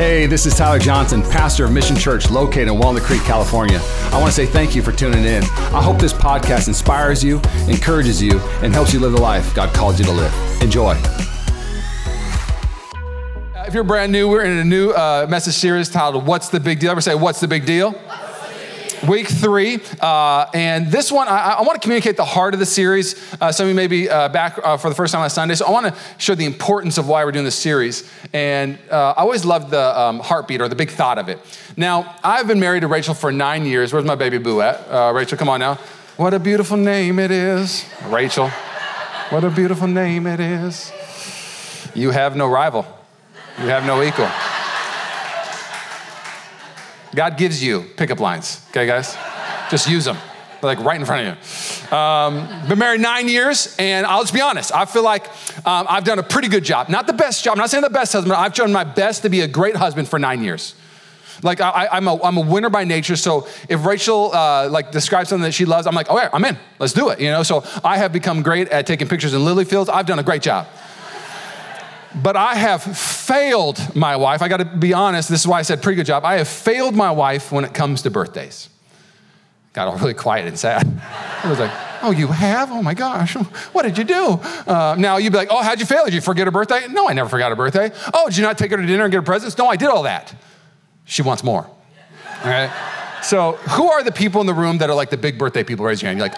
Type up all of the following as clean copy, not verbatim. Hey, this is Tyler Johnson, pastor of Mission Church located in Walnut Creek, California. I want to say thank you for tuning in. I hope this podcast inspires you, encourages you, and helps you live the life God called you to live. Enjoy. If you're brand new, we're in a new message series titled, What's the Big Deal? Ever say, what's the big deal? Week three, and this one, I want to communicate the heart of the series. Some of you may be back for the first time on Sunday, so I want to show the importance of why we're doing this series. And I always loved the heartbeat or the big thought of it. Now, I've been married to Rachel for 9 years. Where's my baby boo at? Rachel, come on now. What a beautiful name it is. Rachel, what a beautiful name it is. You have no rival. You have no equal. God gives you pickup lines, okay, guys? Just use them. They're like right in front of you. Been married 9 years, and I'll just be honest. I feel like I've done a pretty good job. Not the best job. I'm not saying the best husband. I've done my best to be a great husband for 9 years. Like, I'm a winner by nature, so if Rachel, describes something that she loves, I'm like, oh, yeah, I'm in. Let's do it, you know? So I have become great at taking pictures in lily fields. I've done a great job. But I have failed my wife. I got to be honest. This is why I said pretty good job. I have failed my wife when it comes to birthdays. Got all really quiet and sad. I was like, oh, you have? Oh, my gosh. What did you do? Now, you'd be like, oh, how'd you fail? Did you forget her birthday? No, I never forgot her birthday. Oh, did you not take her to dinner and get her presents? No, I did all that. She wants more. All right? So who are the people in the room that are like the big birthday people? Raise your hand. You're like,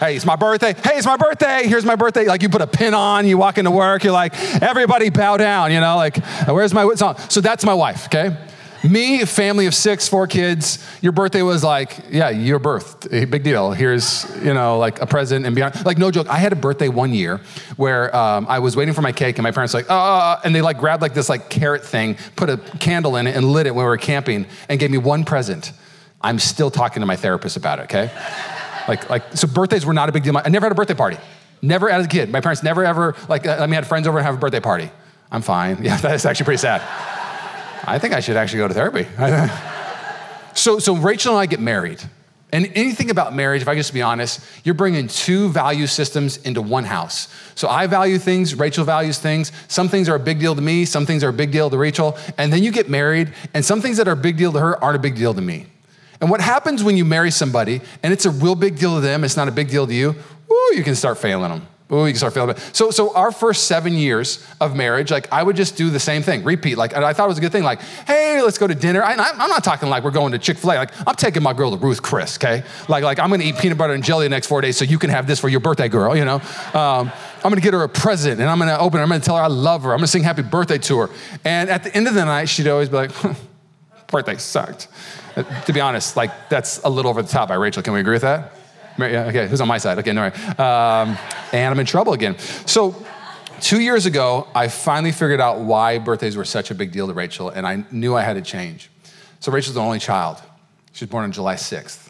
hey, it's my birthday. Hey, it's my birthday. Here's my birthday. Like you put a pin on, you walk into work. You're like, everybody bow down, you know, like, where's my song? So that's my wife, okay? Me, family of 6, 4 kids. Your birthday was like, yeah, your birth, big deal. Here's, you know, like a present and beyond. Like no joke, I had a birthday one year where I was waiting for my cake and my parents were like, and they like grabbed like this like carrot thing, put a candle in it and lit it when we were camping and gave me one present. I'm still talking to my therapist about it, okay? So birthdays were not a big deal. I never had a birthday party. Never as a kid. My parents never ever, let me have friends over and have a birthday party. I'm fine. Yeah, that's actually pretty sad. I think I should actually go to therapy. So Rachel and I get married. And anything about marriage, if I just be honest, you're bringing two value systems into one house. So I value things, Rachel values things. Some things are a big deal to me, some things are a big deal to Rachel. And then you get married, and some things that are a big deal to her aren't a big deal to me. And what happens when you marry somebody and it's a real big deal to them, it's not a big deal to you, you can start failing them. You can start failing them. So our first 7 years of marriage, I would just do the same thing, repeat. I thought it was a good thing. Hey, let's go to dinner. I'm not talking we're going to Chick-fil-A. I'm taking my girl to Ruth Chris, okay? I'm gonna eat peanut butter and jelly the next 4 days so you can have this for your birthday girl, you know? I'm gonna get her a present and I'm gonna open it. I'm gonna tell her I love her. I'm gonna sing happy birthday to her. And at the end of the night, she'd always be like, birthday sucked. To be honest, that's a little over the top by Rachel. Can we agree with that? Yeah, okay, who's on my side? Okay, no, right. And I'm in trouble again. So 2 years ago, I finally figured out why birthdays were such a big deal to Rachel, and I knew I had to change. So Rachel's the only child. She was born on July 6th.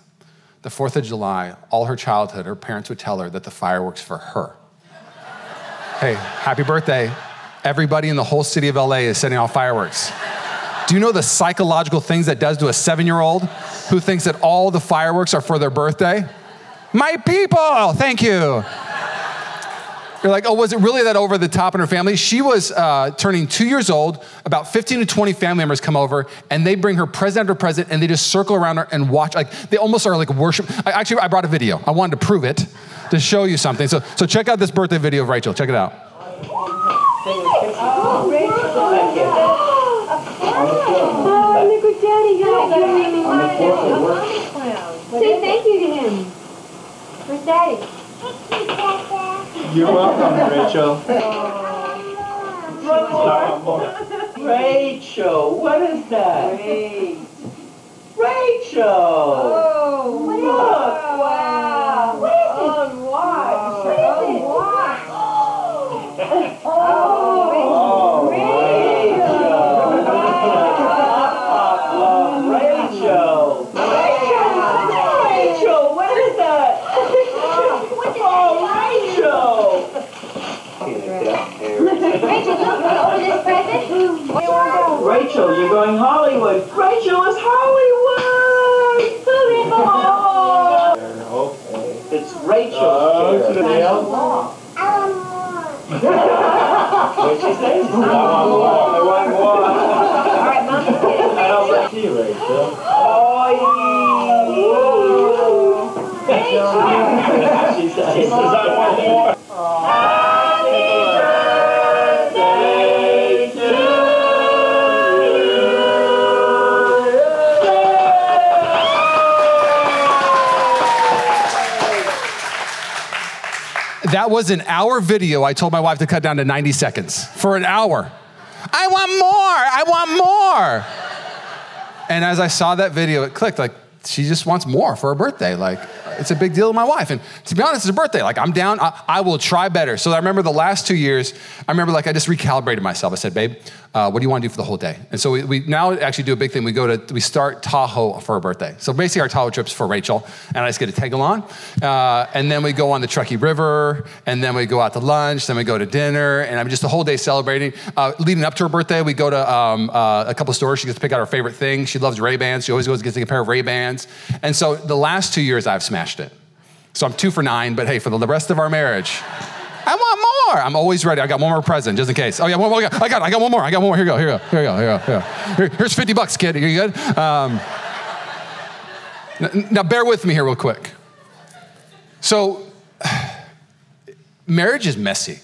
The 4th of July, all her childhood, her parents would tell her that the fireworks for her. Hey, happy birthday. Everybody in the whole city of LA is sending off fireworks. Do you know the psychological things that does to a 7-year-old who thinks that all the fireworks are for their birthday? My people, thank you. You're like, oh, was it really that over the top in her family? She was turning 2 years old, about 15 to 20 family members come over and they bring her present after present and they just circle around her and watch, they almost are worship. I brought a video. I wanted to prove it, to show you something. So check out this birthday video of Rachel, check it out. Oh, Rachel. Oh, look what Daddy got. Say thank you to him. Where's Daddy? You're welcome, Rachel. Rachel, what is that? Rachel! Oh, look! Wow! What is it? Unwatched. What is it? Unwatched. Oh! Oh! Rachel, look, we're over this present. Rachel, you're going Hollywood. Rachel, it's Hollywood. Oh, okay. It's Rachel. Oh, to the nail. I want more. I want more. All right, Mom. That was an hour video I told my wife to cut down to 90 seconds for an hour. I want more, I want more. And as I saw that video, it clicked. Like, she just wants more for her birthday. Like, it's a big deal to my wife. And to be honest, it's her birthday. Like, I'm down. I will try better. So I remember the last 2 years, I just recalibrated myself. I said, babe, what do you want to do for the whole day? And so we now actually do a big thing. We start Tahoe for her birthday. So basically our Tahoe trip's for Rachel, and I just get to tag along. And then we go on the Truckee River, and then we go out to lunch, then we go to dinner, and I'm just the whole day celebrating. Leading up to her birthday, we go to a couple of stores. She gets to pick out her favorite thing. She loves Ray-Bans. She always goes and gets a pair of Ray-Bans. And so the last 2 years, I've smashed it. So I'm 2 for 9, but hey, for the rest of our marriage, I want more. I'm always ready. I got one more present, just in case. Oh yeah, one more. I got one more. Here you go. Here's $50, kid. Are you good? Now bear with me here real quick. So marriage is messy.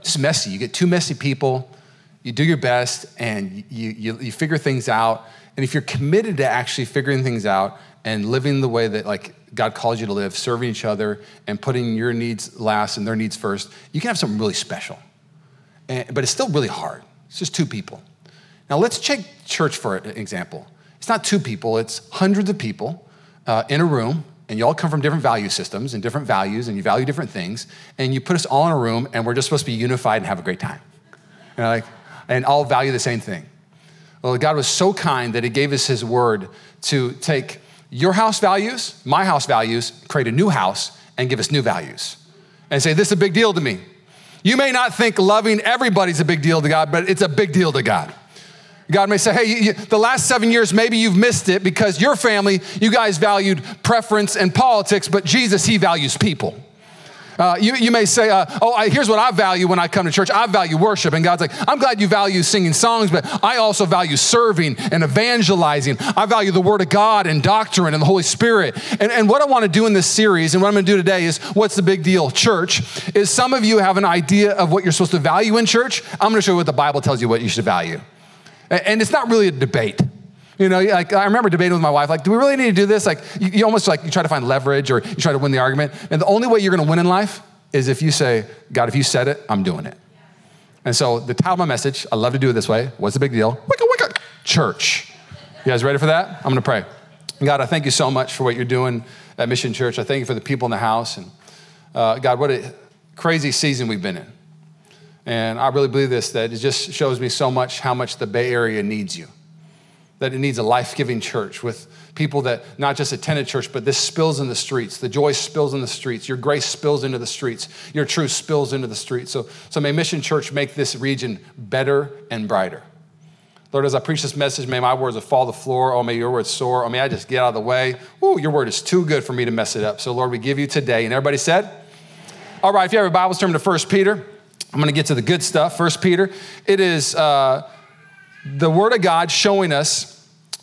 It's messy. You get two messy people. You do your best, and you figure things out. And if you're committed to actually figuring things out and living the way that like God calls you to live, serving each other and putting your needs last and their needs first, you can have something really special. But it's still really hard. It's just two people. Now let's take church for an example. It's not two people, it's hundreds of people in a room, and you all come from different value systems and different values, and you value different things, and you put us all in a room, and we're just supposed to be unified and have a great time. And all value the same thing. Well, God was so kind that he gave us his word to take your house values, my house values, create a new house and give us new values and say, this is a big deal to me. You may not think loving everybody's a big deal to God, but it's a big deal to God. God may say, hey, the last 7 years, maybe you've missed it because your family, you guys valued preference and politics, but Jesus, he values people. You may say, here's what I value when I come to church. I value worship. And God's like, I'm glad you value singing songs, but I also value serving and evangelizing. I value the Word of God and doctrine and the Holy Spirit. And what I want to do in this series and what I'm going to do today is, what's the big deal, church? Is some of you have an idea of what you're supposed to value in church. I'm going to show you what the Bible tells you what you should value. And it's not really a debate. I remember debating with my wife, do we really need to do this? You almost you try to find leverage or you try to win the argument. And the only way you're going to win in life is if you say, God, if you said it, I'm doing it. Yeah. And so the title of my message, I love to do it this way. What's the big deal? Wicca, wicca, church. You guys ready for that? I'm going to pray. God, I thank you so much for what you're doing at Mission Church. I thank you for the people in the house. And God, what a crazy season we've been in. And I really believe this, that it just shows me so much how much the Bay Area needs you. That it needs a life-giving church with people that not just attended church, but this spills in the streets. The joy spills in the streets. Your grace spills into the streets. Your truth spills into the streets. So may Mission Church make this region better and brighter. Lord, as I preach this message, may my words fall to the floor. Oh, may your words soar. Oh, may I just get out of the way. Ooh, your word is too good for me to mess it up. So, Lord, we give you today. And everybody said? All right, if you have your Bibles, turn to 1 Peter. I'm going to get to the good stuff. 1 Peter. It is the Word of God showing us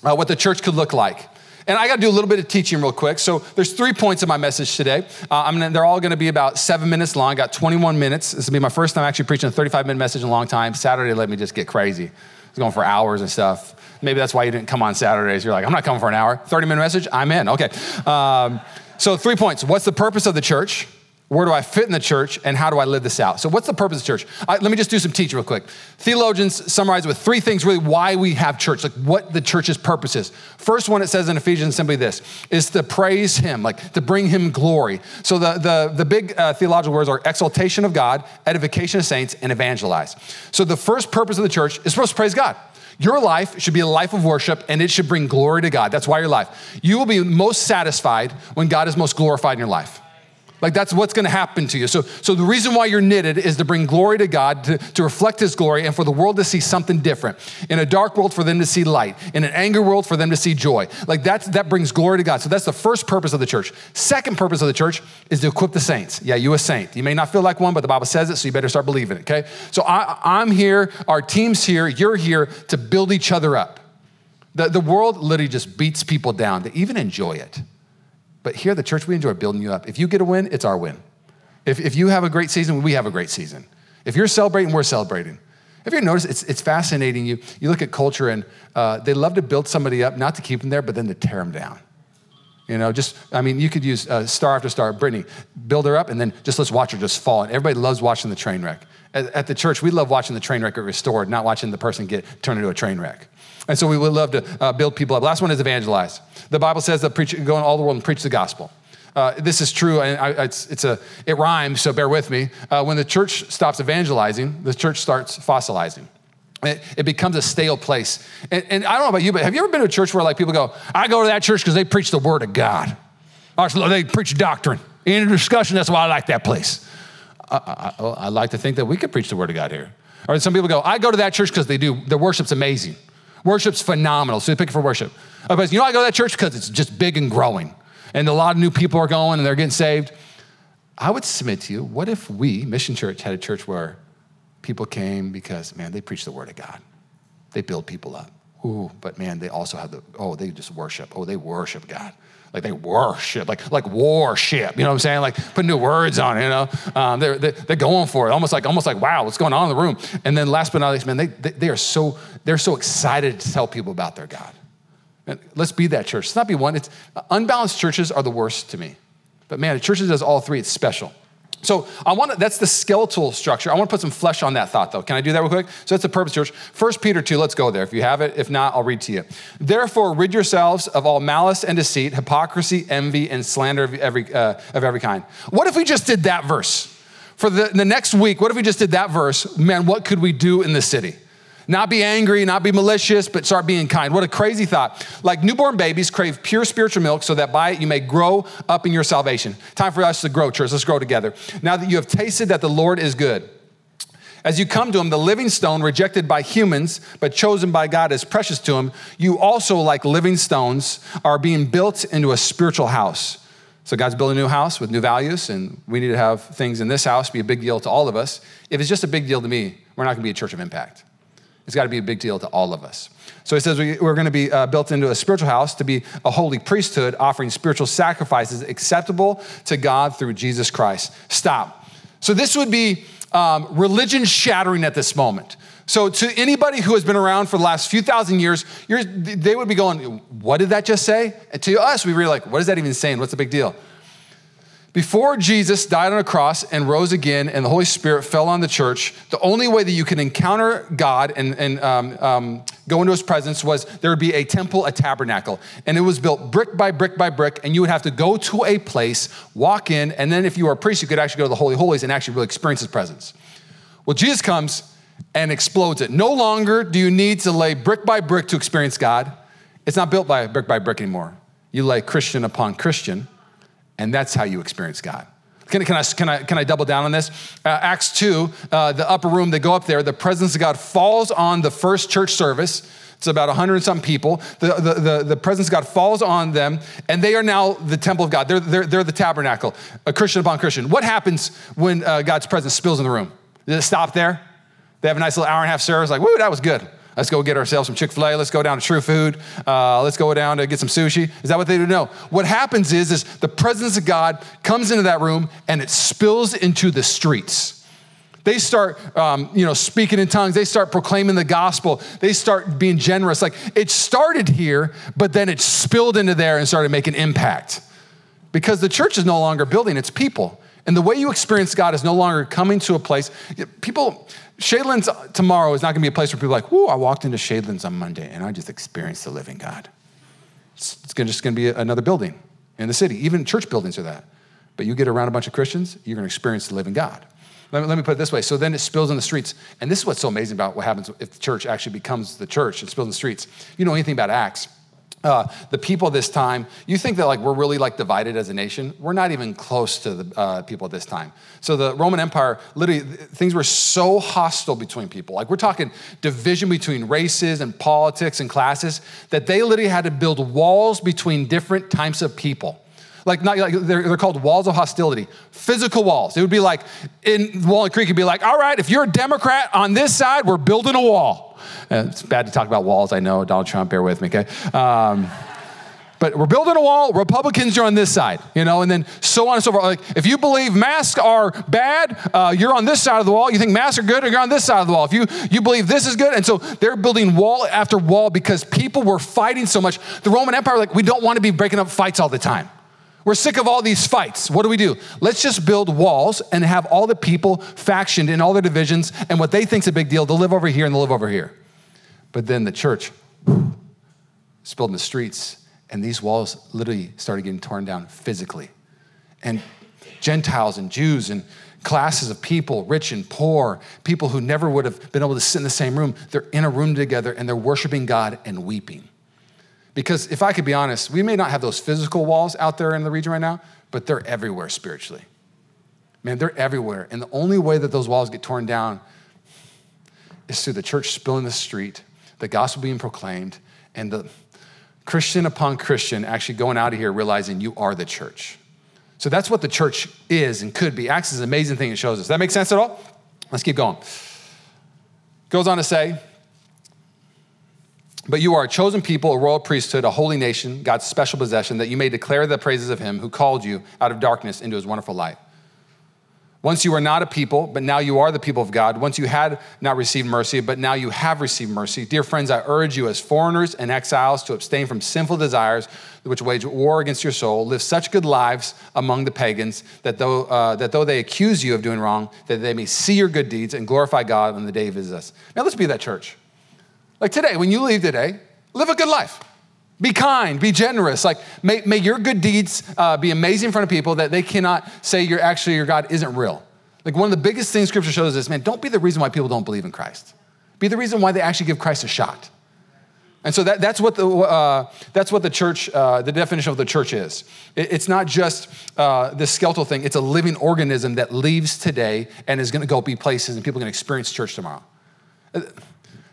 what the church could look like. And I got to do a little bit of teaching real quick. So there's 3 points in my message today. They're all going to be about 7 minutes long. I got 21 minutes. This will be my first time actually preaching a 35-minute message in a long time. Saturday let me just get crazy. I was going for hours and stuff. Maybe that's why you didn't come on Saturdays. You're like, I'm not coming for an hour. 30-minute message, I'm in. Okay. So 3 points. What's the purpose of the church? Where do I fit in the church, and how do I live this out? So what's the purpose of church? Let me just do some teaching real quick. Theologians summarize with 3 things really why we have church, what the church's purpose is. First one, it says in Ephesians simply this, is to praise him, to bring him glory. So the big theological words are exaltation of God, edification of saints, and evangelize. So the first purpose of the church is supposed to praise God. Your life should be a life of worship, and it should bring glory to God. That's why your life. You will be most satisfied when God is most glorified in your life. That's what's going to happen to you. So the reason why you're knitted is to bring glory to God, to reflect his glory, and for the world to see something different. In a dark world, for them to see light. In an anger world, for them to see joy. That brings glory to God. So that's the first purpose of the church. Second purpose of the church is to equip the saints. Yeah, you a saint. You may not feel like one, but the Bible says it, so you better start believing it, okay? So I'm here, our team's here, you're here to build each other up. The world literally just beats people down to even enjoy it. But here, the church, we enjoy building you up. If you get a win, it's our win. If you have a great season, we have a great season. If you're celebrating, we're celebrating. Have you noticed? It's fascinating. You look at culture, and they love to build somebody up, not to keep them there, but then to tear them down. You know, just, I mean, you could use star after star. Brittany, build her up, and then just let's watch her just fall. And everybody loves watching the train wreck. At the church, we love watching the train wreck get restored, not watching the person get turned into a train wreck. And so we would love to build people up. Last one is evangelize. The Bible says that preach, go in all the world and preach the gospel. This is true, and it rhymes, so bear with me. When the church stops evangelizing, the church starts fossilizing. It becomes a stale place. And I don't know about you, but have you ever been to a church where like people go, I go to that church because they preach the word of God. Or they preach doctrine. End of discussion, that's why I like that place. I like to think that we could preach the word of God here. Or some people go, I go to that church because their worship's amazing. Worship's phenomenal, so they pick it for worship. But you know, I go to that church because it's just big and growing. And a lot of new people are going and they're getting saved. I would submit to you, what if we, Mission Church, had a church where people came because, man, they preach the word of God. They build people up. Ooh, but man, they also have they just worship. Oh, they worship God. Like they worship, like worship. You know what I'm saying? Like put new words on it, you know? They're going for it. Almost like, wow, what's going on in the room? And then last but not least, man, they're so excited to tell people about their God. And let's be that church. Let's not be one. It's unbalanced churches are the worst to me. But man, a church that does all three, it's special. So that's the skeletal structure. I want to put some flesh on that thought, though. Can I do that real quick? So that's the purpose, church. 1 Peter 2, let's go there. If you have it, if not, I'll read to you. Therefore, rid yourselves of all malice and deceit, hypocrisy, envy, and slander of every kind. What if we just did that verse? For the next week, what if we just did that verse? Man, what could we do in this city? Not be angry, not be malicious, but start being kind. What a crazy thought. Like newborn babies crave pure spiritual milk so that by it you may grow up in your salvation. Time for us to grow, church. Let's grow together. Now that you have tasted that the Lord is good. As you come to him, the living stone rejected by humans, but chosen by God as precious to him, you also, like living stones, are being built into a spiritual house. So God's building a new house with new values, and we need to have things in this house be a big deal to all of us. If it's just a big deal to me, we're not going to be a church of impact. It's got to be a big deal to all of us. So he says we're going to be built into a spiritual house to be a holy priesthood, offering spiritual sacrifices acceptable to God through Jesus Christ. Stop. So this would be religion shattering at this moment. So to anybody who has been around for the last few thousand years, they would be going, what did that just say? And to us, we were like, what is that even saying? What's the big deal? Before Jesus died on a cross and rose again and the Holy Spirit fell on the church, the only way that you can encounter God and go into his presence was there would be a temple, a tabernacle. And it was built brick by brick by brick, and you would have to go to a place, walk in, and then if you were a priest, you could actually go to the Holy of Holies and actually really experience his presence. Well, Jesus comes and explodes it. No longer do you need to lay brick by brick to experience God. It's not built by brick anymore. You lay Christian upon Christian, and that's how you experience God. Can I double down on this? Acts 2, the upper room, they go up there. The presence of God falls on the first church service. It's about 100 and some people. The presence of God falls on them, and they are now the temple of God. They're the tabernacle, a Christian upon Christian. What happens when God's presence spills in the room? Does it stop there? They have a nice little hour and a half service. Like, woo, that was good. Let's go get ourselves some Chick-fil-A. Let's go down to True Food. Let's go down to get some sushi. Is that what they do? No. What happens is the presence of God comes into that room and it spills into the streets. They start, speaking in tongues. They start proclaiming the gospel. They start being generous. Like it started here, but then it spilled into there and started making impact because the church is no longer building its people. And the way you experience God is no longer coming to a place. People, Shadelands tomorrow is not going to be a place where people are like, whoa, I walked into Shadelands on Monday and I just experienced the living God. It's just going to be another building in the city. Even church buildings are that. But you get around a bunch of Christians, you're going to experience the living God. Let me put it this way. So then it spills in the streets. And this is what's so amazing about what happens if the church actually becomes the church and spills in the streets. You know anything about Acts. The people this time, you think that like we're really like divided as a nation. We're not even close to the people this time. So the Roman Empire, literally things were so hostile between people. Like we're talking division between races and politics and classes that they literally had to build walls between different types of people. They're called walls of hostility, physical walls. It would be like in Walnut Creek, it'd be like, all right, if you're a Democrat on this side, we're building a wall. It's bad to talk about walls. I know, Donald Trump, bear with me, okay? But we're building a wall, Republicans are on this side, you know, and then so on and so forth. Like, if you believe masks are bad, you're on this side of the wall. You think masks are good, you're on this side of the wall. If you believe this is good, and so they're building wall after wall because people were fighting so much. The Roman Empire, like, we don't want to be breaking up fights all the time. We're sick of all these fights. What do? Let's just build walls and have all the people factioned in all their divisions, and what they think's a big deal, they'll live over here and they'll live over here. But then the church spilled in the streets, and these walls literally started getting torn down physically. And Gentiles and Jews and classes of people, rich and poor, people who never would have been able to sit in the same room, they're in a room together and they're worshiping God and weeping. Because if I could be honest, we may not have those physical walls out there in the region right now, but they're everywhere spiritually. Man, they're everywhere. And the only way that those walls get torn down is through the church spilling the street, the gospel being proclaimed, and the Christian upon Christian actually going out of here realizing you are the church. So that's what the church is and could be. Acts is an amazing thing it shows us. Does that make sense at all? Let's keep going. Goes on to say, but you are a chosen people, a royal priesthood, a holy nation, God's special possession, that you may declare the praises of him who called you out of darkness into his wonderful light. Once you were not a people, but now you are the people of God. Once you had not received mercy, but now you have received mercy. Dear friends, I urge you as foreigners and exiles to abstain from sinful desires which wage war against your soul. Live such good lives among the pagans that though they accuse you of doing wrong, that they may see your good deeds and glorify God on the day he visits us. Now let's be that church. Like today, when you leave today, live a good life. Be kind, be generous. Like, may your good deeds be amazing in front of people that they cannot say your God isn't real. Like, one of the biggest things scripture shows is, man, don't be the reason why people don't believe in Christ. Be the reason why they actually give Christ a shot. And so that's what the church, the definition of the church is. It's not just this skeletal thing. It's a living organism that leaves today and is going to go be places, and people are going to experience church tomorrow.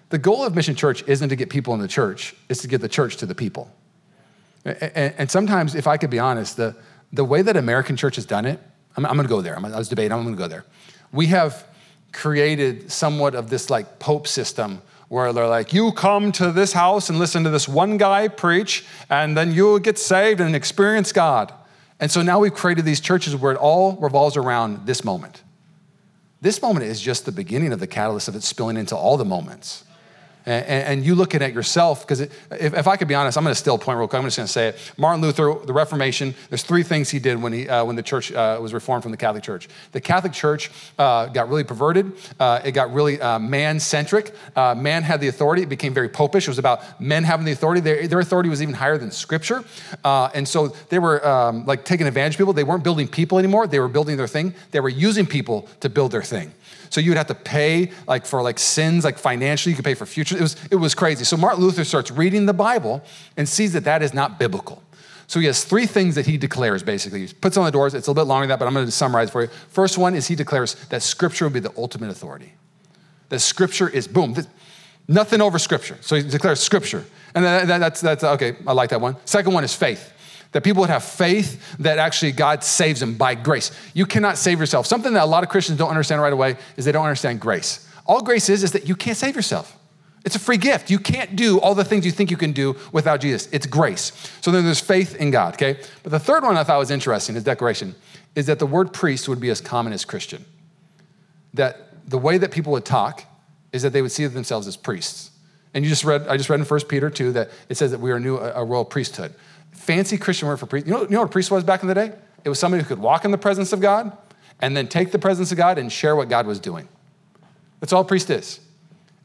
The goal of Mission Church isn't to get people in the church, it's to get the church to the people. And sometimes, if I could be honest, the way that American church has done it, I'm gonna go there. I'm gonna go there. We have created somewhat of this like Pope system where they're like, you come to this house and listen to this one guy preach, and then you'll get saved and experience God. And so now we've created these churches where it all revolves around this moment. This moment is just the beginning of the catalyst of it spilling into all the moments. And you looking at yourself, because if I could be honest, I'm going to steal a point real quick. I'm just going to say it. Martin Luther, the Reformation, there's three things he did when the church was reformed from the Catholic Church. The Catholic Church got really perverted. It got really man-centric. Man had the authority. It became very popish. It was about men having the authority. Their authority was even higher than Scripture. And so they were like taking advantage of people. They weren't building people anymore. They were building their thing. They were using people to build their thing. So you would have to pay for sins, financially. You could pay for future. It was crazy. So Martin Luther starts reading the Bible and sees that is not biblical. So he has three things that he declares, basically. He puts on the doors. It's a little bit longer than that, but I'm going to summarize for you. First one is he declares that Scripture will be the ultimate authority. That Scripture is, boom, nothing over Scripture. So he declares Scripture. And that's okay, I like that one. Second one is faith. That people would have faith that actually God saves them by grace. You cannot save yourself. Something that a lot of Christians don't understand right away is they don't understand grace. All grace is that you can't save yourself. It's a free gift. You can't do all the things you think you can do without Jesus. It's grace. So then there's faith in God, okay? But the third one I thought was interesting, his declaration, is that the word priest would be as common as Christian. That the way that people would talk is that they would see themselves as priests. And I just read in 1 Peter 2 that it says that we are a royal priesthood. Fancy Christian word for priest. You know what a priest was back in the day? It was somebody who could walk in the presence of God and then take the presence of God and share what God was doing. That's all a priest is.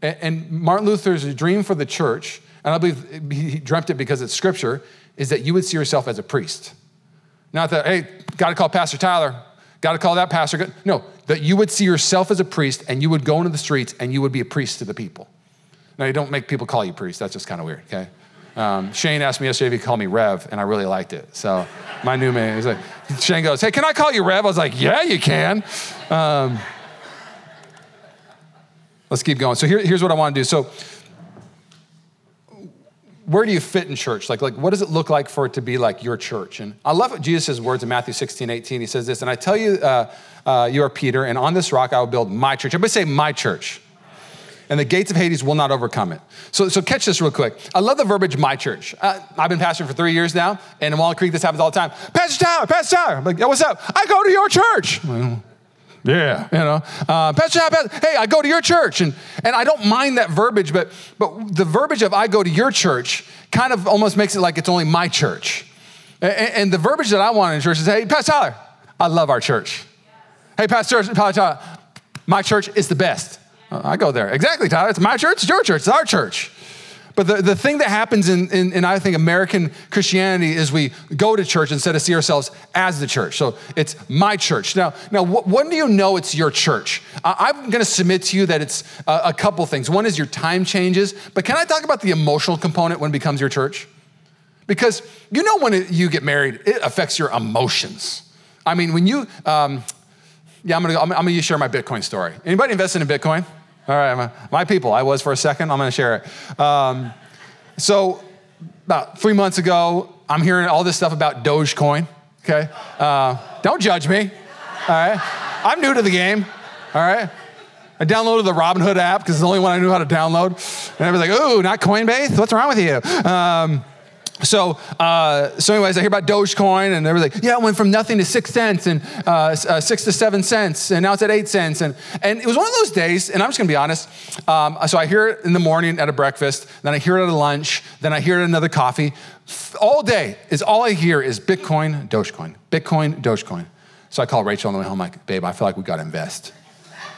And Martin Luther's dream for the church, and I believe he dreamt it because it's Scripture, is that you would see yourself as a priest. Not that, hey, got to call Pastor Tyler, got to call that pastor. No, that you would see yourself as a priest and you would go into the streets and you would be a priest to the people. Now, you don't make people call you priest. That's just kind of weird, okay? Shane asked me yesterday if he could call me Rev, and I really liked it. So my new man, he's like, Shane goes, hey, can I call you Rev? I was like, yeah, you can. Let's keep going. So here's what I want to do. So where do you fit in church? Like, what does it look like for it to be like your church? And I love what Jesus' words in Matthew 16:18. He says this, and I tell you, you are Peter, and on this rock I will build my church. Everybody say my church. and the gates of Hades will not overcome it. So catch this real quick. I love the verbiage, my church. I've been pastoring for 3 years now, and in Walnut Creek, this happens all the time. Pastor Tyler. I'm like, yo, what's up? I go to your church. Yeah, you know, hey, I go to your church, and I don't mind that verbiage, but the verbiage of I go to your church kind of almost makes it like it's only my church, and the verbiage that I want in church is, hey, Pastor Tyler, I love our church. Hey, Pastor Tyler, my church is the best. I go there. Exactly, Tyler, it's my church, it's your church, it's our church. But the thing that happens in I think, American Christianity is we go to church instead of see ourselves as the church. So it's my church. Now, when do you know it's your church? I'm going to submit to you that it's a couple things. One is your time changes. But can I talk about the emotional component when it becomes your church? Because you know when you get married, it affects your emotions. I mean, when you, I'm going to share my Bitcoin story. Anybody invested in Bitcoin? All right, my people, I was for a second, I'm gonna share it. So about 3 months ago, I'm hearing all this stuff about Dogecoin, okay? Don't judge me, all right? I'm new to the game, all right? I downloaded the Robinhood app because it's the only one I knew how to download. And I was like, ooh, not Coinbase? What's wrong with you? So anyways, I hear about Dogecoin, and they were like, yeah, it went from nothing to 6 cents, and 6 to 7 cents, and now it's at 8 cents. And it was one of those days, and I'm just gonna be honest. So I hear it in the morning at a breakfast, then I hear it at a lunch, then I hear it at another coffee. All day is all I hear is Bitcoin, Dogecoin, Bitcoin, Dogecoin. So I call Rachel on the way home, like, babe, I feel like we gotta invest.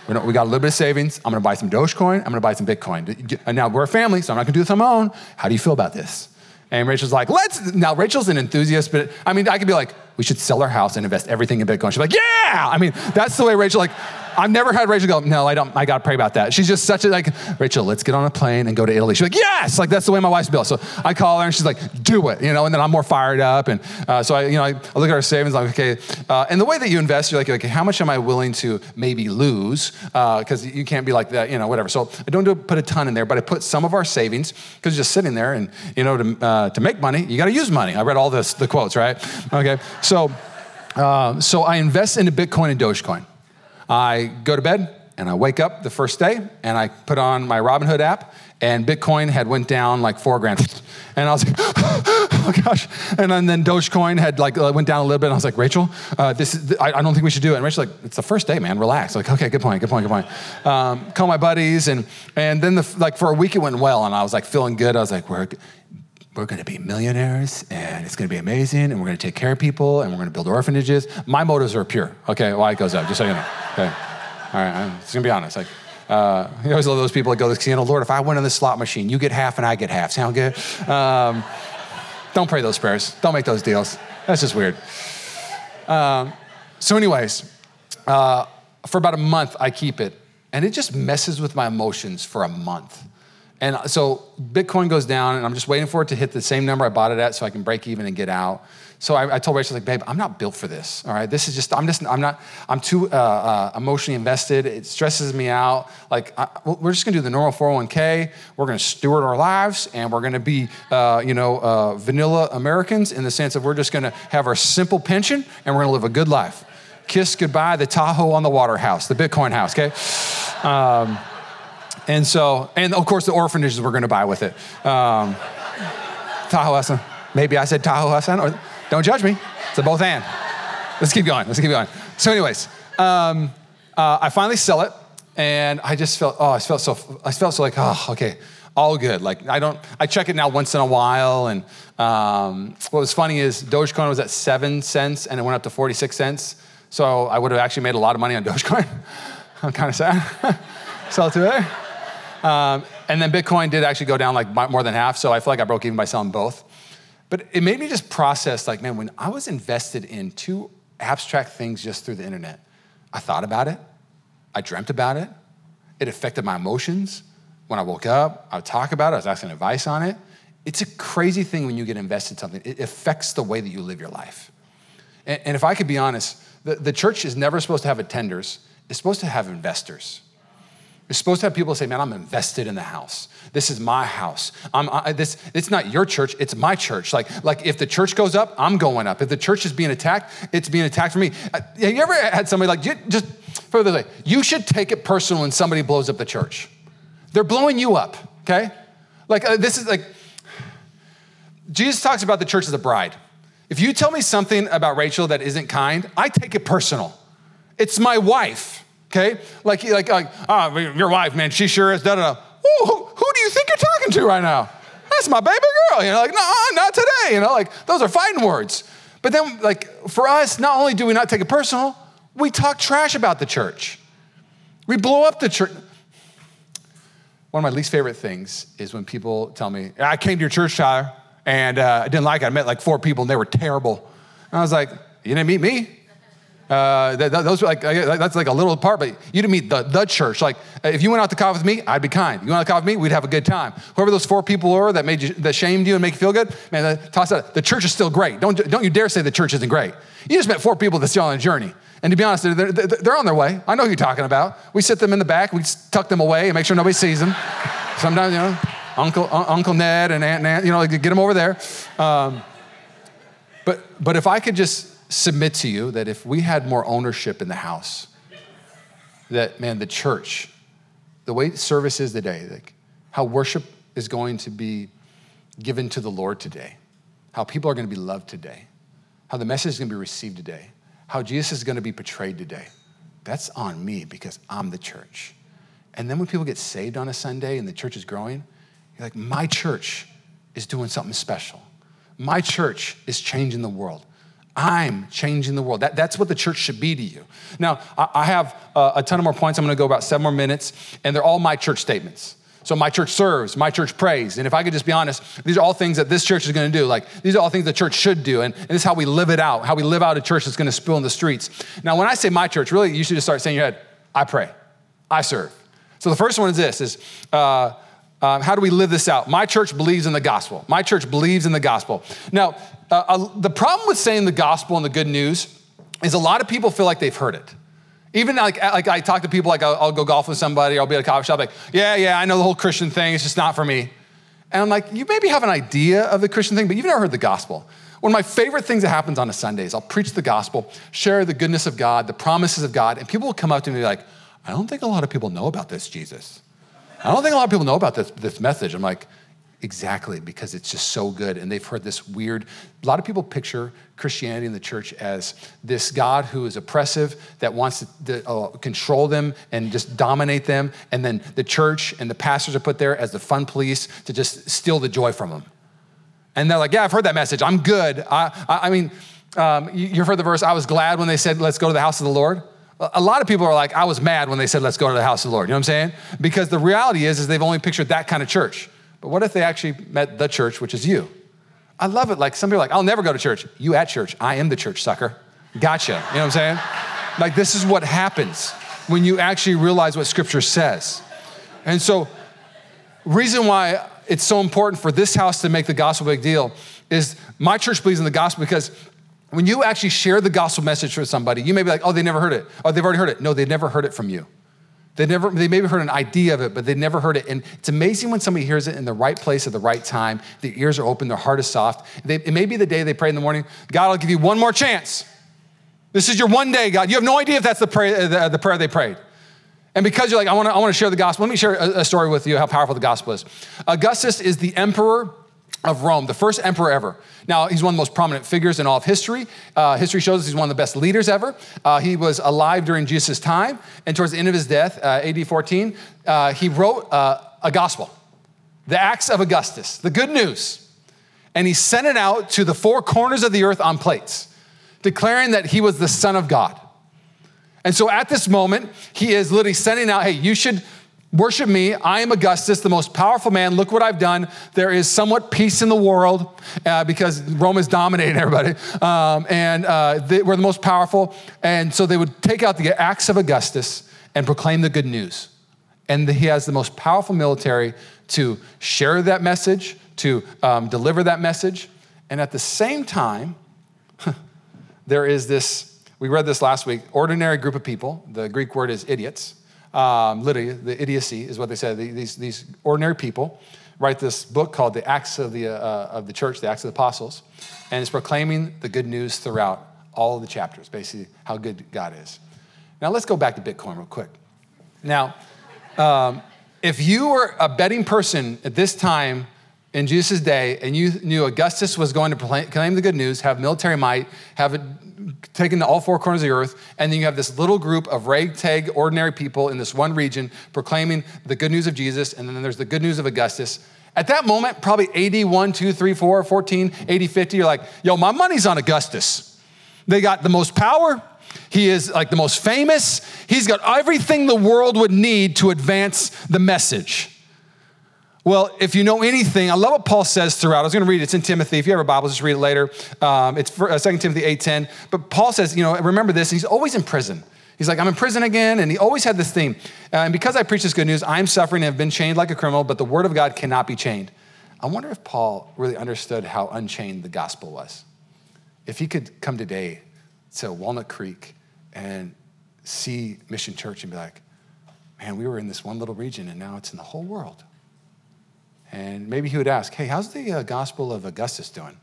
We got a little bit of savings. I'm gonna buy some Dogecoin, I'm gonna buy some Bitcoin. And now we're a family, so I'm not gonna do this on my own. How do you feel about this? And Rachel's like, now Rachel's an enthusiast, but I mean, I could be like, we should sell our house and invest everything in Bitcoin. She's like, yeah! I mean, that's the way Rachel, like, I've never had Rachel go, no, I gotta pray about that. She's just such a, like, Rachel, let's get on a plane and go to Italy. She's like, yes! Like, that's the way my wife's built. So I call her and she's like, do it, you know, and then I'm more fired up. And so I look at our savings, I'm like, okay. And the way that you invest, you're like, how much am I willing to maybe lose? Because you can't be like that, you know, whatever. So I don't put a ton in there, but I put some of our savings, because just sitting there and, you know, to make money, you gotta use money. I read all this, the quotes, right? Okay, so I invest into Bitcoin and Dogecoin. I go to bed and I wake up the first day and I put on my Robinhood app and Bitcoin had went down like $4,000. And I was like, oh gosh. And then Dogecoin had like went down a little bit. And I was like, Rachel, I don't think we should do it. And Rachel's like, it's the first day, man, relax. I'm like, okay, good point. Call my buddies. And then for a week it went well. And I was like feeling good. I was like, we're gonna be millionaires and it's gonna be amazing and we're gonna take care of people and we're gonna build orphanages. My motives are pure. Okay, why it goes up, just so you know. Okay, all right, I'm just gonna be honest. Like, you always love those people that go to the casino, Lord, if I went on this slot machine, you get half and I get half, sound good? Don't pray those prayers, don't make those deals. That's just weird. So anyways, for about a month, I keep it and it just messes with my emotions for a month. And so Bitcoin goes down and I'm just waiting for it to hit the same number I bought it at so I can break even and get out. So I told Rachel, like, babe, I'm not built for this, all right? This is just, I'm too emotionally invested. It stresses me out. Like, we're just gonna do the normal 401k. We're gonna steward our lives and we're gonna be, vanilla Americans in the sense of we're just gonna have our simple pension and we're gonna live a good life. Kiss goodbye the Tahoe on the water house, the Bitcoin house, okay? And of course the orphanages we're gonna buy with it. Tahoe Hassan, maybe I said Tahoe Hassan, or don't judge me, it's a both and. Let's keep going. So anyways, I finally sell it and I just felt, okay, all good. Like I check it now once in a while. And what was funny is Dogecoin was at 7 cents and it went up to 46 cents. So I would have actually made a lot of money on Dogecoin. I'm kind of sad. Sell it to there. And then Bitcoin did actually go down like more than half, so I feel like I broke even by selling both. But it made me just process like, man, when I was invested in two abstract things just through the internet, I thought about it, I dreamt about it, it affected my emotions. When I woke up, I would talk about it, I was asking advice on it. It's a crazy thing when you get invested in something. It affects the way that you live your life. And if I could be honest, the church is never supposed to have attenders, it's supposed to have investors. You're supposed to have people say, man, I'm invested in the house. This is my house. It's not your church, it's my church. Like if the church goes up, I'm going up. If the church is being attacked, it's being attacked for me. Have you ever had somebody like, you should take it personal when somebody blows up the church? They're blowing you up, okay? Like, this is like, Jesus talks about the church as a bride. If you tell me something about Rachel that isn't kind, I take it personal. It's my wife, okay? Like, your wife, man, she sure is, da-da-da. Who do you think you're talking to right now? That's my baby girl. You know, like, no, not today. You know, like, those are fighting words. But then, like, for us, not only do we not take it personal, we talk trash about the church. We blow up the church. One of my least favorite things is when people tell me, I came to your church, Tyler, and I didn't like it. I met like four people, and they were terrible. And I was like, you didn't meet me? Those were like, that's like a little part, but you didn't meet the church. Like, if you went out to coffee with me, I'd be kind. You went out to coffee with me, we'd have a good time. Whoever those four people were that made you, that shamed you and make you feel good, man, toss that. The church is still great. Don't you dare say the church isn't great. You just met four people that's still on a journey. And to be honest, they're on their way. I know who you're talking about. We sit them in the back. We tuck them away and make sure nobody sees them. Sometimes, you know, Uncle Ned and Aunt Nan, you know, like, get them over there. But if I could just submit to you that if we had more ownership in the house, that, man, the church, the way service is today, like how worship is going to be given to the Lord today, how people are going to be loved today, how the message is going to be received today, how Jesus is going to be portrayed today, that's on me because I'm the church. And then when people get saved on a Sunday and the church is growing, you're like, my church is doing something special. My church is changing the world. I'm changing the world. That's what the church should be to you. Now, I have a ton of more points. I'm going to go about 7 more minutes, and they're all my church statements. So my church serves, my church prays. And if I could just be honest, these are all things that this church is going to do. Like, these are all things the church should do. And this is how we live it out, how we live out a church that's going to spill in the streets. Now, when I say my church, really, you should just start saying in your head, I pray, I serve. So the first one is this, is how do we live this out? My church believes in the gospel. My church believes in the gospel. Now, the problem with saying the gospel and the good news is a lot of people feel like they've heard it. Even like I talk to people, like I'll go golf with somebody, or I'll be at a coffee shop, like, yeah, I know the whole Christian thing. It's just not for me. And I'm like, you maybe have an idea of the Christian thing, but you've never heard the gospel. One of my favorite things that happens on a Sunday is I'll preach the gospel, share the goodness of God, the promises of God, and people will come up to me like, I don't think a lot of people know about this, Jesus. I don't think a lot of people know about this message. I'm like, exactly, because it's just so good. And they've heard this weird, a lot of people picture Christianity in the church as this God who is oppressive, that wants to control them and just dominate them. And then the church and the pastors are put there as the fun police to just steal the joy from them. And they're like, yeah, I've heard that message. I'm good. I mean, you've heard the verse, I was glad when they said, let's go to the house of the Lord. A lot of people are like, I was mad when they said, let's go to the house of the Lord. You know what I'm saying? Because the reality is they've only pictured that kind of church. But what if they actually met the church, which is you? I love it. Like, some people are like, I'll never go to church. You at church. I am the church, sucker. Gotcha. You know what I'm saying? Like, this is what happens when you actually realize what Scripture says. And so, reason why it's so important for this house to make the gospel a big deal is my church believes in the gospel because when you actually share the gospel message with somebody, you may be like, oh, they never heard it. Oh, they've already heard it. No, they never heard it from you. They maybe heard an idea of it, but they never heard it. And it's amazing when somebody hears it in the right place at the right time. Their ears are open, their heart is soft. It may be the day they pray in the morning, God, I'll give you one more chance. This is your one day, God. You have no idea if that's the prayer they prayed. And because you're like, I want to share the gospel. Let me share a story with you how powerful the gospel is. Augustus is the emperor of Rome, the first emperor ever. Now, he's one of the most prominent figures in all of history. History shows us he's one of the best leaders ever. He was alive during Jesus' time, and towards the end of his death, AD 14, he wrote a gospel, the Acts of Augustus, the good news. And he sent it out to the four corners of the earth on plates, declaring that he was the Son of God. And so at this moment, he is literally sending out, hey, you should worship me. I am Augustus, the most powerful man. Look what I've done. There is somewhat peace in the world because Rome is dominating everybody. We're the most powerful. And so they would take out the Acts of Augustus and proclaim the good news. And he has the most powerful military to share that message, to deliver that message. And at the same time, there is this, we read this last week, ordinary group of people. The Greek word is idiots. Literally, the idiocy is what they said. These ordinary people write this book called the Acts of the Church, the Acts of the Apostles, and it's proclaiming the good news throughout all of the chapters, basically how good God is. Now, let's go back to Bitcoin real quick. Now, If you were a betting person at this time in Jesus' day and you knew Augustus was going to claim the good news, have military might, have it taken to all four corners of the earth, and then you have this little group of ragtag, ordinary people in this one region proclaiming the good news of Jesus, and then there's the good news of Augustus. At that moment, probably AD 1, 2, 3, 4, 14, AD 50, you're like, yo, my money's on Augustus. They got the most power. He is like the most famous. He's got everything the world would need to advance the message. Well, if you know anything, I love what Paul says throughout. I was going to read it. It's in Timothy. If you have a Bible, just read it later. It's 2 Timothy 8:10. But Paul says, you know, remember this. He's always in prison. He's like, I'm in prison again. And he always had this theme. And because I preach this good news, I'm suffering and have been chained like a criminal, but the word of God cannot be chained. I wonder if Paul really understood how unchained the gospel was. If he could come today to Walnut Creek and see Mission Church and be like, man, we were in this one little region and now it's in the whole world. And maybe he would ask, hey, how's the gospel of Augustus doing?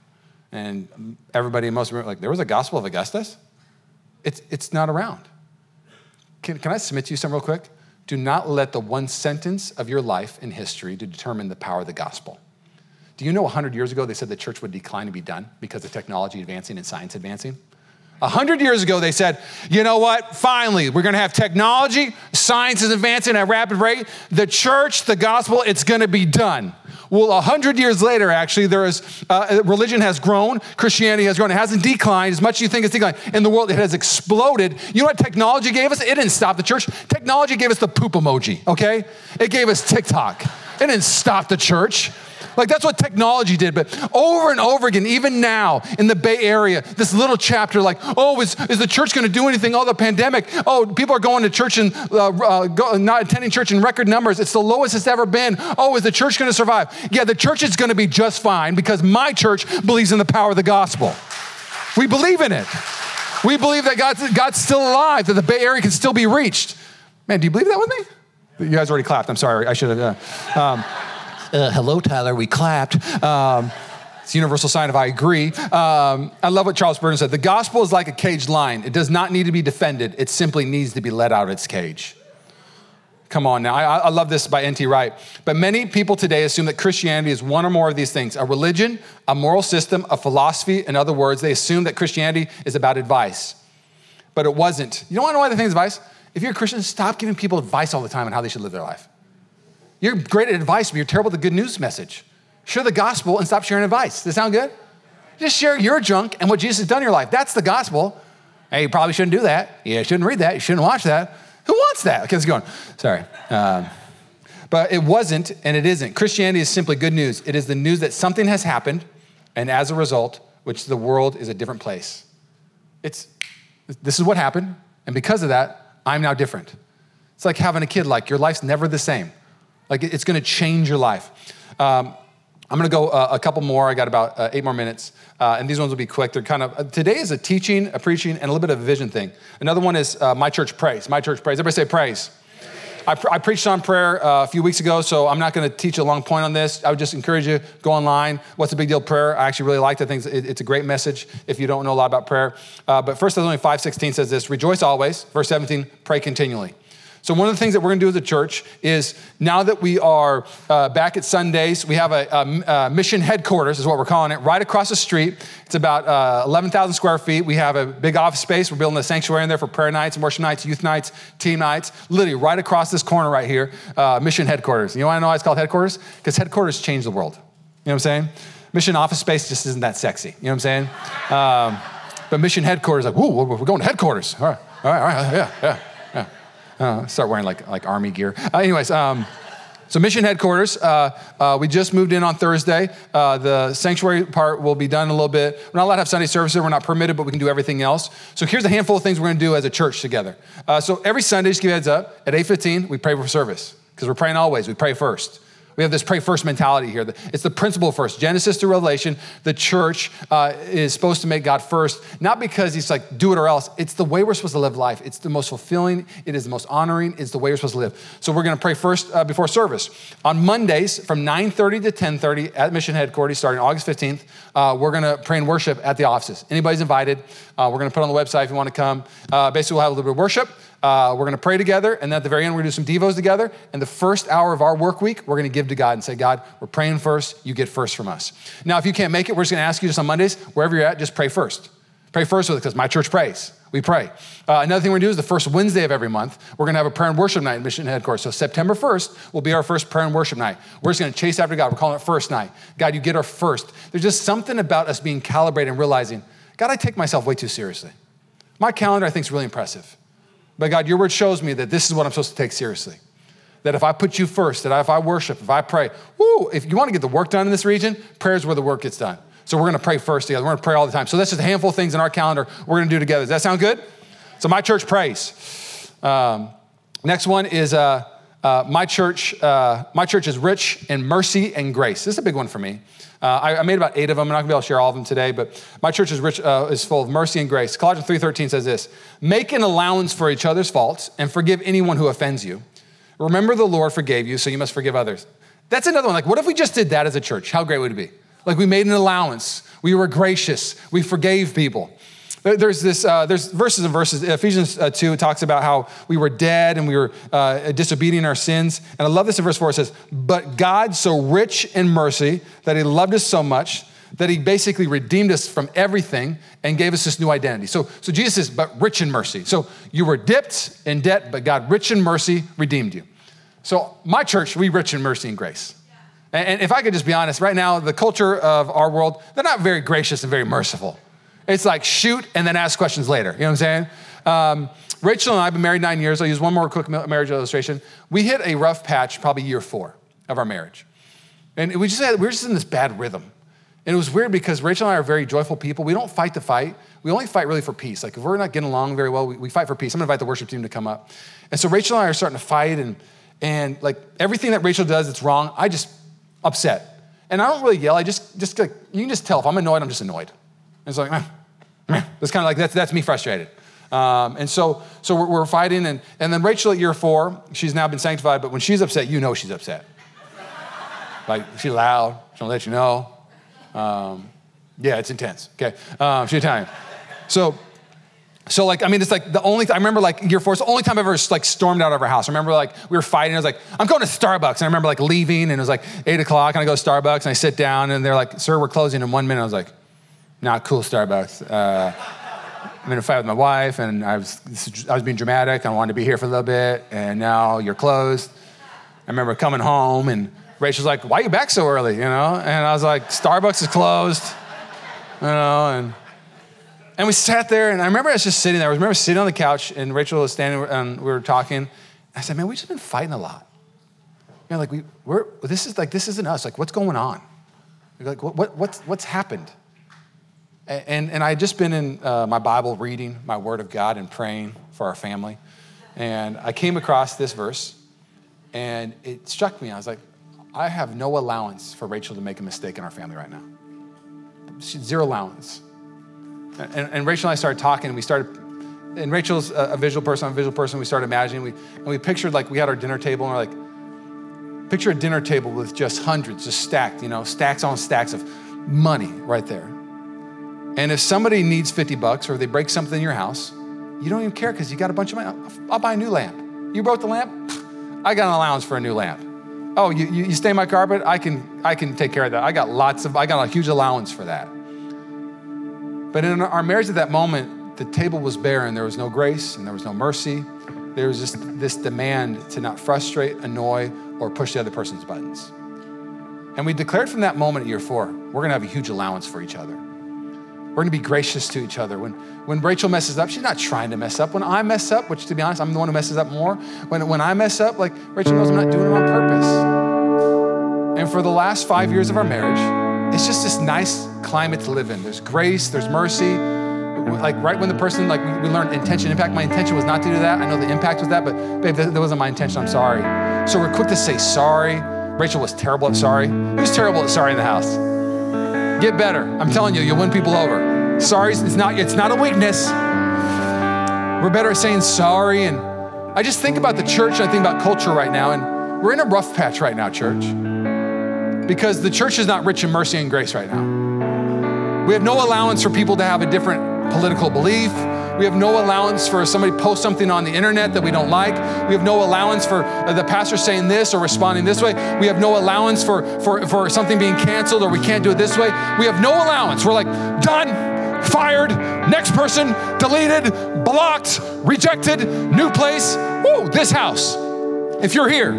And everybody, most of them, like, there was a gospel of Augustus? It's not around. Can I submit to you something real quick? Do not let the one sentence of your life in history to determine the power of the gospel. Do you know 100 years ago, they said the church would decline and be done because of technology advancing and science advancing? 100 years ago, they said, you know what? Finally, we're going to have technology. Science is advancing at a rapid rate. The church, the gospel, it's going to be done. Well, 100 years later, actually, there is religion has grown. Christianity has grown. It hasn't declined as much as you think it's declined. In the world, it has exploded. You know what technology gave us? It didn't stop the church. Technology gave us the poop emoji, okay? It gave us TikTok. It didn't stop the church. Like, that's what technology did. But over and over again, even now in the Bay Area, this little chapter, like, oh, is the church going to do anything? Oh, the pandemic. Oh, people are going to church and not attending church in record numbers. It's the lowest it's ever been. Oh, is the church going to survive? Yeah, the church is going to be just fine because my church believes in the power of the gospel. We believe in it. We believe that God's still alive, that the Bay Area can still be reached. Man, do you believe that with me? You guys already clapped. I'm sorry. I should have. Hello, Tyler, we clapped. It's a universal sign of I agree. I love what Charles Burton said. The gospel is like a caged lion. It does not need to be defended. It simply needs to be let out of its cage. Come on now. I love this by N.T. Wright. But many people today assume that Christianity is one or more of these things, a religion, a moral system, a philosophy. In other words, they assume that Christianity is about advice, but it wasn't. You don't want to know why they think it's advice? If you're a Christian, stop giving people advice all the time on how they should live their life. You're great at advice, but you're terrible at the good news message. Share the gospel and stop sharing advice. Does that sound good? Just share your junk and what Jesus has done in your life. That's the gospel. Hey, you probably shouldn't do that. Yeah, you shouldn't read that. You shouldn't watch that. Who wants that? Okay, let's go on. Sorry. But it wasn't and it isn't. Christianity is simply good news. It is the news that something has happened and as a result, which the world is a different place. This is what happened. And because of that, I'm now different. It's like having a kid, like your life's never the same. Like it's going to change your life. I'm going to go a couple more. I got about 8 more minutes. And these ones will be quick. They're kind of, today is a teaching, a preaching, and a little bit of a vision thing. Another one is my church prays. My church prays. Everybody say praise. I preached on prayer a few weeks ago, so I'm not going to teach a long point on this. I would just encourage you, go online. What's the big deal? Prayer. I actually really liked it. I think it's a great message if you don't know a lot about prayer. But 1 Thessalonians 5:16 says this, rejoice always. Verse 17, pray continually. So one of the things that we're going to do as a church is now that we are back at Sundays, we have a Mission Headquarters is what we're calling it, right across the street. It's about 11,000 square feet. We have a big office space. We're building a sanctuary in there for prayer nights, worship nights, youth nights, team nights, literally right across this corner right here, Mission Headquarters. You know why I know why it's called Headquarters? Because Headquarters changed the world. You know what I'm saying? Mission office space just isn't that sexy. You know what I'm saying? But Mission Headquarters, like, whoa, we're going to Headquarters. All right, yeah. Start wearing like army gear. So Mission Headquarters, we just moved in on Thursday. The sanctuary part will be done in a little bit. We're not allowed to have Sunday services. We're not permitted, but we can do everything else. So here's a handful of things we're gonna do as a church together. So every Sunday, just give you a heads up, at 8:15, we pray for service because we're praying always, we pray first. We have this pray first mentality here. It's the principle first. Genesis to Revelation, the church is supposed to make God first, not because he's like, do it or else. It's the way we're supposed to live life. It's the most fulfilling. It is the most honoring. It's the way we're supposed to live. So we're going to pray first before service. On Mondays from 9:30 to 10:30 at Mission Headquarters, starting August 15th, we're going to pray and worship at the offices. Anybody's invited. We're going to put on the website if you want to come. Basically, we'll have a little bit of worship. We're going to pray together, and at the very end, we're going to do some devos together. And the first hour of our work week, we're going to give to God and say, God, we're praying first. You get first from us. Now, if you can't make it, we're just going to ask you just on Mondays, wherever you're at, just pray first. Pray first with it because my church prays. We pray. Another thing we're going to do is the first Wednesday of every month, we're going to have a prayer and worship night at Mission Headquarters. So September 1st will be our first prayer and worship night. We're just going to chase after God. We're calling it first night. God, you get our first. There's just something about us being calibrated and realizing, God, I take myself way too seriously. My calendar, I think, is really impressive. But God, your word shows me that this is what I'm supposed to take seriously. That if I put you first, that if I worship, if I pray, if you want to get the work done in this region, prayer is where the work gets done. So we're going to pray first together. We're going to pray all the time. So that's just a handful of things in our calendar we're going to do together. Does that sound good? So my church prays. Next one is my church. My church is rich in mercy and grace. This is a big one for me. I made about 8 of them. I'm not going to be able to share all of them today, but my church is rich, is full of mercy and grace. Colossians 3:13 says this, make an allowance for each other's faults and forgive anyone who offends you. Remember the Lord forgave you, so you must forgive others. That's another one. Like, what if we just did that as a church? How great would it be? Like, we made an allowance. We were gracious. We forgave people. There's this. There's verses and verses. Ephesians 2 talks about how we were dead and we were disobedient in our sins. And I love this in verse 4. It says, but God so rich in mercy that he loved us so much that he basically redeemed us from everything and gave us this new identity. So Jesus is but rich in mercy. So you were dipped in debt, but God rich in mercy redeemed you. So my church, we rich in mercy and grace. And if I could just be honest, right now, the culture of our world, they're not very gracious and very merciful. It's like shoot and then ask questions later. You know what I'm saying? Rachel and I have been married 9 years. I'll use one more quick marriage illustration. We hit a rough patch probably year 4 of our marriage. And we were just in this bad rhythm. And it was weird because Rachel and I are very joyful people. We don't fight the fight. We only fight really for peace. Like if we're not getting along very well, we fight for peace. I'm going to invite the worship team to come up. And so Rachel and I are starting to fight. And like everything that Rachel does, it's wrong. I just upset. And I don't really yell. I just like, you can just tell if I'm annoyed, I'm just annoyed. And it's like, it's kind of like, that's me frustrated. And so we're fighting. And then Rachel at year 4, she's now been sanctified, but when she's upset, you know she's upset. Like she's loud. She'll let you know. It's intense. Okay. She's Italian. So like, I mean, it's like the only, I remember like year 4, it's the only time I ever like stormed out of her house. I remember like we were fighting. I was like, I'm going to Starbucks. And I remember like leaving and it was like 8:00 and I go to Starbucks and I sit down and they're like, sir, we're closing in 1 minute. I was like, not cool Starbucks. I'm in a fight with my wife and I was being dramatic. I wanted to be here for a little bit and now you're closed. I remember coming home and Rachel's like, why are you back so early? You know? And I was like, Starbucks is closed, you know? And we sat there, and I remember us just sitting there. I remember sitting on the couch, and Rachel was standing, and we were talking. I said, man, we've just been fighting a lot. You know, like, this isn't us. Like, what's going on? Like, what's happened? And I had just been in my Bible reading my word of God and praying for our family. And I came across this verse, and it struck me. I was like, I have no allowance for Rachel to make a mistake in our family right now. Zero allowance. And Rachel and I started talking, and we started, and Rachel's a visual person, I'm a visual person, we started imagining, and we pictured, like, we had our dinner table, and we're like, picture a dinner table with just hundreds, just stacked, you know, stacks on stacks of money right there. And if somebody needs $50 or they break something in your house, you don't even care because you got a bunch of money. I'll buy a new lamp. You broke the lamp? I got an allowance for a new lamp. Oh, you stain my carpet? I can take care of that. I got a huge allowance for that. But in our marriage at that moment, the table was barren. There was no grace and there was no mercy. There was just this demand to not frustrate, annoy, or push the other person's buttons. And we declared from that moment at year 4, we're gonna have a huge allowance for each other. We're gonna be gracious to each other. When Rachel messes up, she's not trying to mess up. When I mess up, which to be honest, I'm the one who messes up more. When I mess up, like Rachel knows I'm not doing it on purpose. And for the last 5 years of our marriage, it's just this nice climate to live in. There's grace, there's mercy. Like right when the person, like we learned intention, impact. My intention was not to do that. I know the impact was that, but babe, that wasn't my intention. I'm sorry. So we're quick to say sorry. Rachel was terrible at sorry. Who's terrible at sorry in the house? Get better. I'm telling you, you'll win people over. Sorry, it's not a weakness. We're better at saying sorry. And I just think about the church, and I think about culture right now. And we're in a rough patch right now, church. Because the church is not rich in mercy and grace right now. We have no allowance for people to have a different political belief. We have no allowance for somebody post something on the internet that we don't like. We have no allowance for the pastor saying this or responding this way. We have no allowance for something being canceled, or we can't do it this way. We have no allowance. We're like, done, fired, next person, deleted, blocked, rejected, new place. Woo, this house. If you're here,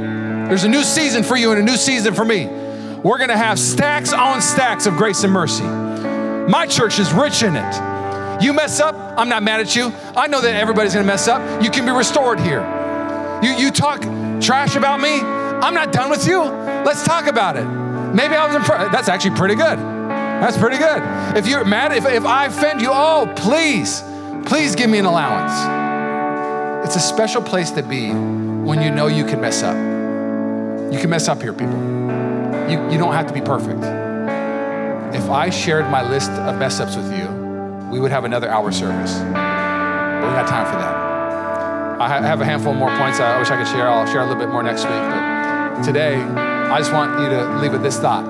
there's a new season for you and a new season for me. We're going to have stacks on stacks of grace and mercy. My church is rich in it. You mess up, I'm not mad at you. I know that everybody's going to mess up. You can be restored here. You talk trash about me, I'm not done with you. Let's talk about it. Maybe I was impressed. That's actually pretty good. That's pretty good. If you're mad, if I offend you, oh, please give me an allowance. It's a special place to be when you know you can mess up. You can mess up here, people. You don't have to be perfect. If I shared my list of mess ups with you, we would have another hour service. But we got time for that. I have a handful more points I wish I could share. I'll share a little bit more next week. But today, I just want you to leave with this thought.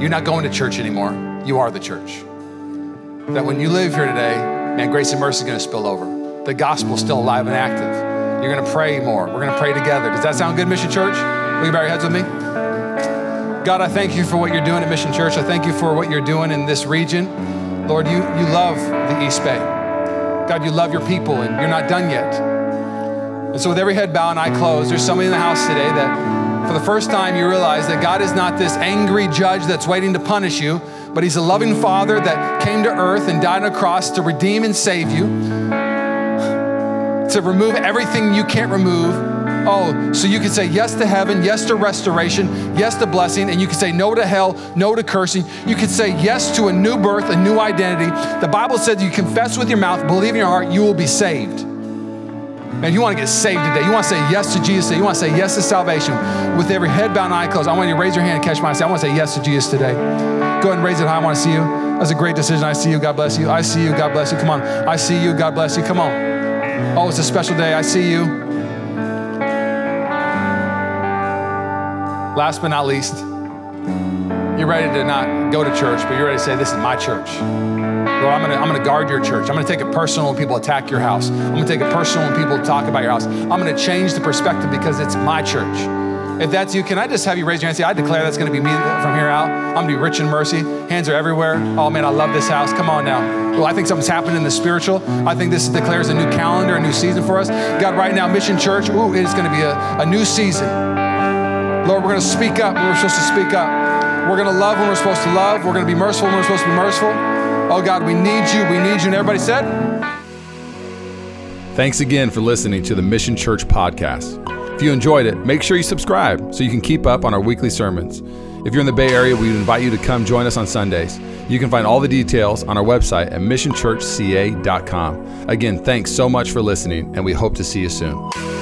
You're not going to church anymore. You are the church. That when you live here today, man, grace and mercy is going to spill over. The gospel's still alive and active. You're going to pray more. We're going to pray together. Does that sound good, Mission Church? Will you bow your heads with me? God, I thank you for what you're doing at Mission Church. I thank you for what you're doing in this region. Lord, you love the East Bay. God, you love your people, and you're not done yet. And so with every head bowed and eye closed, there's somebody in the house today that for the first time you realize that God is not this angry judge that's waiting to punish you, but he's a loving father that came to earth and died on a cross to redeem and save you, to remove everything you can't remove. Oh, so you can say yes to heaven, yes to restoration, yes to blessing, and you can say no to hell, no to cursing. You can say yes to a new birth, a new identity. The Bible says you confess with your mouth, believe in your heart, you will be saved. Man, you want to get saved today. You want to say yes to Jesus today. You want to say yes to salvation. With every head bowed and eye closed, I want you to raise your hand and catch mine. I want to say yes to Jesus today. Go ahead and raise it high. I want to see you. That's a great decision. I see you. God bless you. I see you. God bless you. Come on. I see you. God bless you. Come on. Oh, it's a special day. I see you. Last but not least, you're ready to not go to church, but you're ready to say, this is my church. Lord, I'm gonna guard your church. I'm gonna take it personal when people attack your house. I'm gonna take it personal when people talk about your house. I'm gonna change the perspective because it's my church. If that's you, can I just have you raise your hand and say, I declare that's gonna be me from here out. I'm gonna be rich in mercy. Hands are everywhere. Oh man, I love this house. Come on now. Well, I think something's happening in the spiritual. I think this declares a new calendar, a new season for us. God, right now, Mission Church, ooh, it is gonna be a new season. Lord, we're going to speak up when we're supposed to speak up. We're going to love when we're supposed to love. We're going to be merciful when we're supposed to be merciful. Oh, God, we need you. We need you. And everybody said? Thanks again for listening to the Mission Church podcast. If you enjoyed it, make sure you subscribe so you can keep up on our weekly sermons. If you're in the Bay Area, we would invite you to come join us on Sundays. You can find all the details on our website at missionchurchca.com. Again, thanks so much for listening, and we hope to see you soon.